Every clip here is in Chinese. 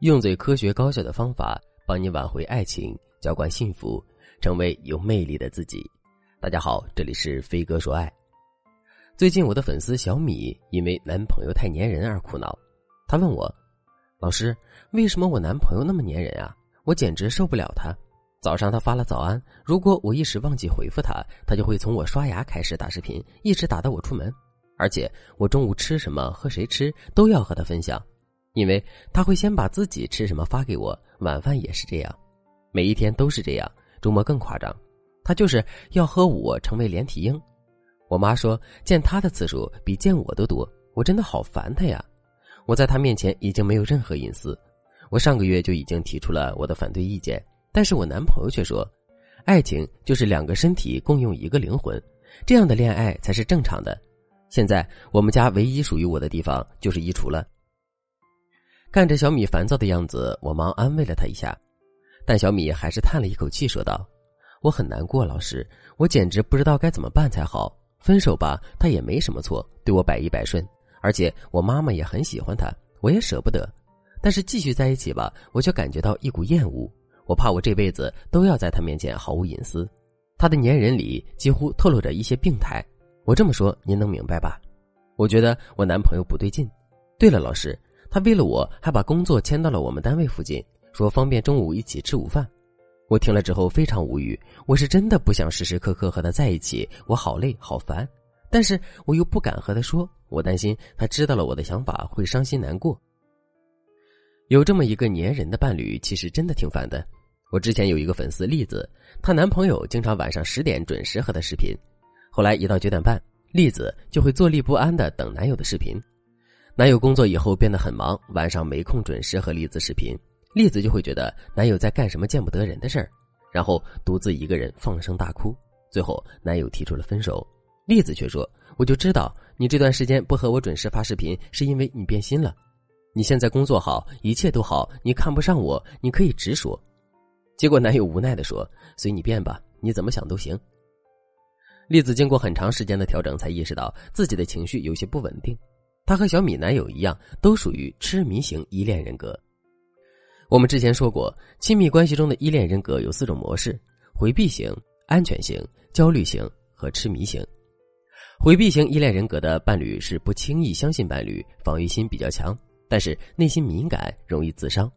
用最科学高效的方法帮你挽回爱情，浇灌幸福，成为有魅力的自己。大家好，这里是飞哥说爱。最近我的粉丝小米因为男朋友太粘人而苦恼，他问我，老师，为什么我男朋友那么粘人啊？我简直受不了他。早上他发了早安，如果我一时忘记回复他，他就会从我刷牙开始打视频，一直打到我出门。而且我中午吃什么和谁吃都要和他分享，因为他会先把自己吃什么发给我，晚饭也是这样，每一天都是这样，周末更夸张，他就是要和我成为连体婴。我妈说见他的次数比见我都多，我真的好烦他呀。我在他面前已经没有任何隐私，我上个月就已经提出了我的反对意见，但是我男朋友却说，爱情就是两个身体共用一个灵魂，这样的恋爱才是正常的。现在我们家唯一属于我的地方就是衣橱了。看着小米烦躁的样子，我忙安慰了他一下，但小米还是叹了一口气说道，我很难过老师，我简直不知道该怎么办才好。分手吧，他也没什么错，对我百依百顺，而且我妈妈也很喜欢他，我也舍不得。但是继续在一起吧，我却感觉到一股厌恶，我怕我这辈子都要在他面前毫无隐私。他的粘人里几乎透露着一些病态，我这么说您能明白吧？我觉得我男朋友不对劲。对了老师，他为了我还把工作迁到了我们单位附近，说方便中午一起吃午饭。我听了之后非常无语，我是真的不想时时刻刻和他在一起，我好累好烦，但是我又不敢和他说，我担心他知道了我的想法会伤心难过。有这么一个粘人的伴侣其实真的挺烦的。我之前有一个粉丝栗子，她男朋友经常晚上10点准时和她视频，后来一到9点半，栗子就会坐立不安地等男友的视频。男友工作以后变得很忙，晚上没空准时和栗子视频，栗子就会觉得男友在干什么见不得人的事儿，然后独自一个人放声大哭。最后男友提出了分手，栗子却说，我就知道你这段时间不和我准时发视频是因为你变心了，你现在工作好，一切都好，你看不上我，你可以直说。结果男友无奈地说，随你便吧，你怎么想都行。栗子经过很长时间的调整才意识到自己的情绪有些不稳定，她和小米男友一样都属于痴迷型依恋人格。我们之前说过，亲密关系中的依恋人格有4种模式，回避型、安全型、焦虑型和痴迷型。回避型依恋人格的伴侣是不轻易相信伴侣，防御心比较强，但是内心敏感，容易自伤。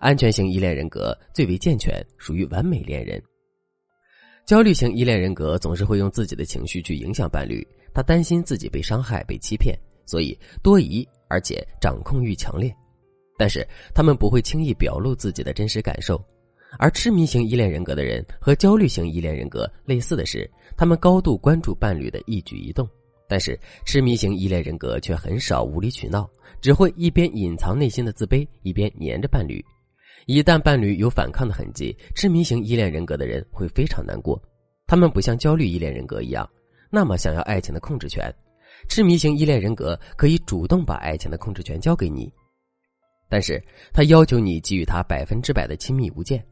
安全型依恋人格最为健全，属于完美恋人。焦虑型依恋人格总是会用自己的情绪去影响伴侣，他担心自己被伤害被欺骗，所以多疑而且掌控欲强烈，但是他们不会轻易表露自己的真实感受。而痴迷型依恋人格的人和焦虑型依恋人格类似的是，他们高度关注伴侣的一举一动，但是痴迷型依恋人格却很少无理取闹，只会一边隐藏内心的自卑，一边黏着伴侣。一旦伴侣有反抗的痕迹，痴迷型依恋人格的人会非常难过。他们不像焦虑依恋人格一样那么想要爱情的控制权，痴迷型依恋人格可以主动把爱情的控制权交给你，但是他要求你给予他100%的亲密无间。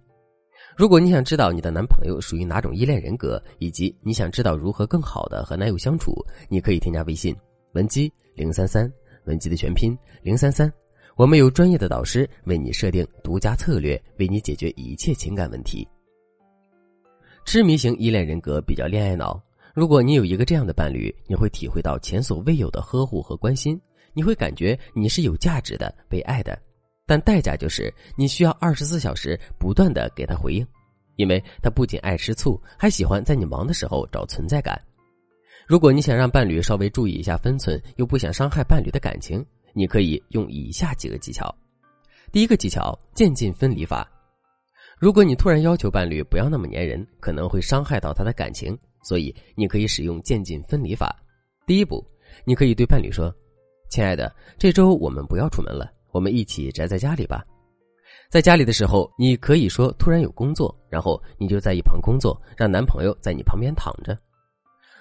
如果你想知道你的男朋友属于哪种依恋人格，以及你想知道如何更好的和男友相处，你可以添加微信文姬033，文姬的全拼033，我们有专业的导师为你设定独家策略，为你解决一切情感问题。痴迷型依恋人格比较恋爱脑，如果你有一个这样的伴侣，你会体会到前所未有的呵护和关心，你会感觉你是有价值的，被爱的，但代价就是你需要24小时不断的给他回应，因为他不仅爱吃醋，还喜欢在你忙的时候找存在感。如果你想让伴侣稍微注意一下分寸，又不想伤害伴侣的感情，你可以用以下几个技巧。第一个技巧，渐进分离法。如果你突然要求伴侣不要那么粘人，可能会伤害到他的感情，所以你可以使用渐进分离法。第一步，你可以对伴侣说，亲爱的，这周我们不要出门了，我们一起宅在家里吧。在家里的时候，你可以说突然有工作，然后你就在一旁工作，让男朋友在你旁边躺着。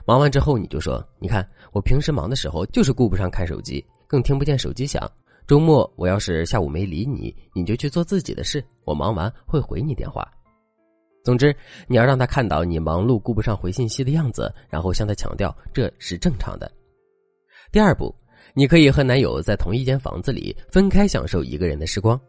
忙完之后你就说，你看我平时忙的时候就是顾不上看手机，更听不见手机响，周末我要是下午没理你，你就去做自己的事，我忙完会回你电话。总之你要让他看到你忙碌顾不上回信息的样子，然后向他强调这是正常的。第二步，你可以和男友在同一间房子里分开享受一个人的时光。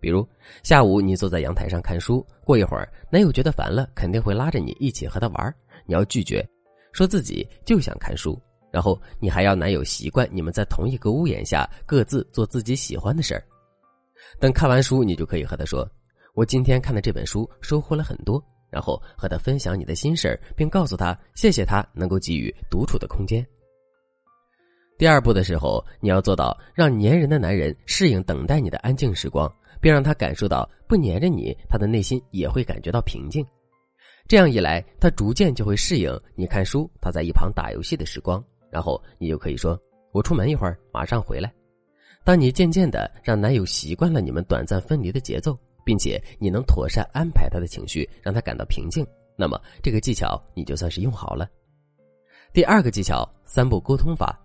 比如下午你坐在阳台上看书，过一会儿男友觉得烦了，肯定会拉着你一起和他玩，你要拒绝，说自己就想看书，然后你还要男友习惯你们在同一个屋檐下各自做自己喜欢的事儿。等看完书，你就可以和他说，我今天看的这本书收获了很多，然后和他分享你的心事，并告诉他谢谢他能够给予独处的空间。第二步的时候，你要做到让黏人的男人适应等待你的安静时光，并让他感受到不黏着你，他的内心也会感觉到平静。这样一来，他逐渐就会适应你看书，他在一旁打游戏的时光，然后你就可以说，我出门一会儿马上回来。当你渐渐的让男友习惯了你们短暂分离的节奏，并且你能妥善安排他的情绪，让他感到平静，那么这个技巧你就算是用好了。第二个技巧，三步沟通法。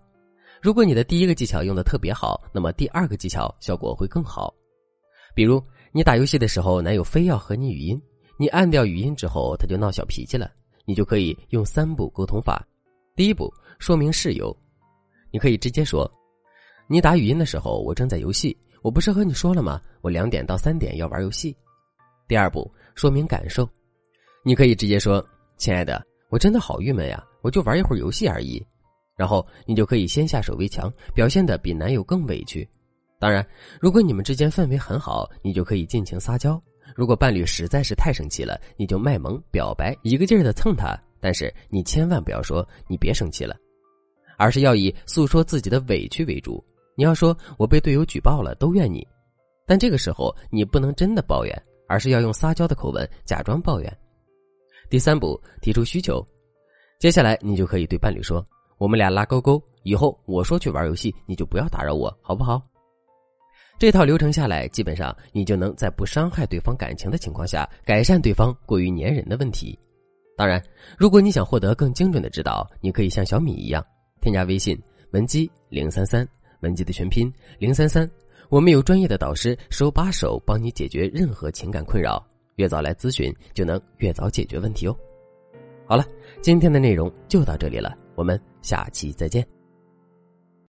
如果你的第一个技巧用得特别好，那么第二个技巧效果会更好。比如你打游戏的时候，男友非要和你语音，你按掉语音之后他就闹小脾气了，你就可以用三步沟通法。第一步，说明事由。你可以直接说，你打语音的时候我正在游戏，我不是和你说了吗，我2点到3点要玩游戏。第二步，说明感受。你可以直接说，亲爱的，我真的好郁闷呀，我就玩一会儿游戏而已。然后你就可以先下手为强，表现得比男友更委屈。当然，如果你们之间氛围很好，你就可以尽情撒娇。如果伴侣实在是太生气了，你就卖萌表白，一个劲儿地蹭他，但是你千万不要说你别生气了，而是要以诉说自己的委屈为主。你要说，我被队友举报了，都怨你。但这个时候你不能真的抱怨，而是要用撒娇的口吻假装抱怨。第三步，提出需求。接下来你就可以对伴侣说，我们俩拉勾勾，以后我说去玩游戏，你就不要打扰我，好不好？这套流程下来，基本上你就能在不伤害对方感情的情况下，改善对方过于黏人的问题。当然，如果你想获得更精准的指导，你可以像小米一样，添加微信文姬033，文姬的全拼033，我们有专业的导师手把手帮你解决任何情感困扰，越早来咨询就能越早解决问题哦。好了，今天的内容就到这里了，我们下期再见。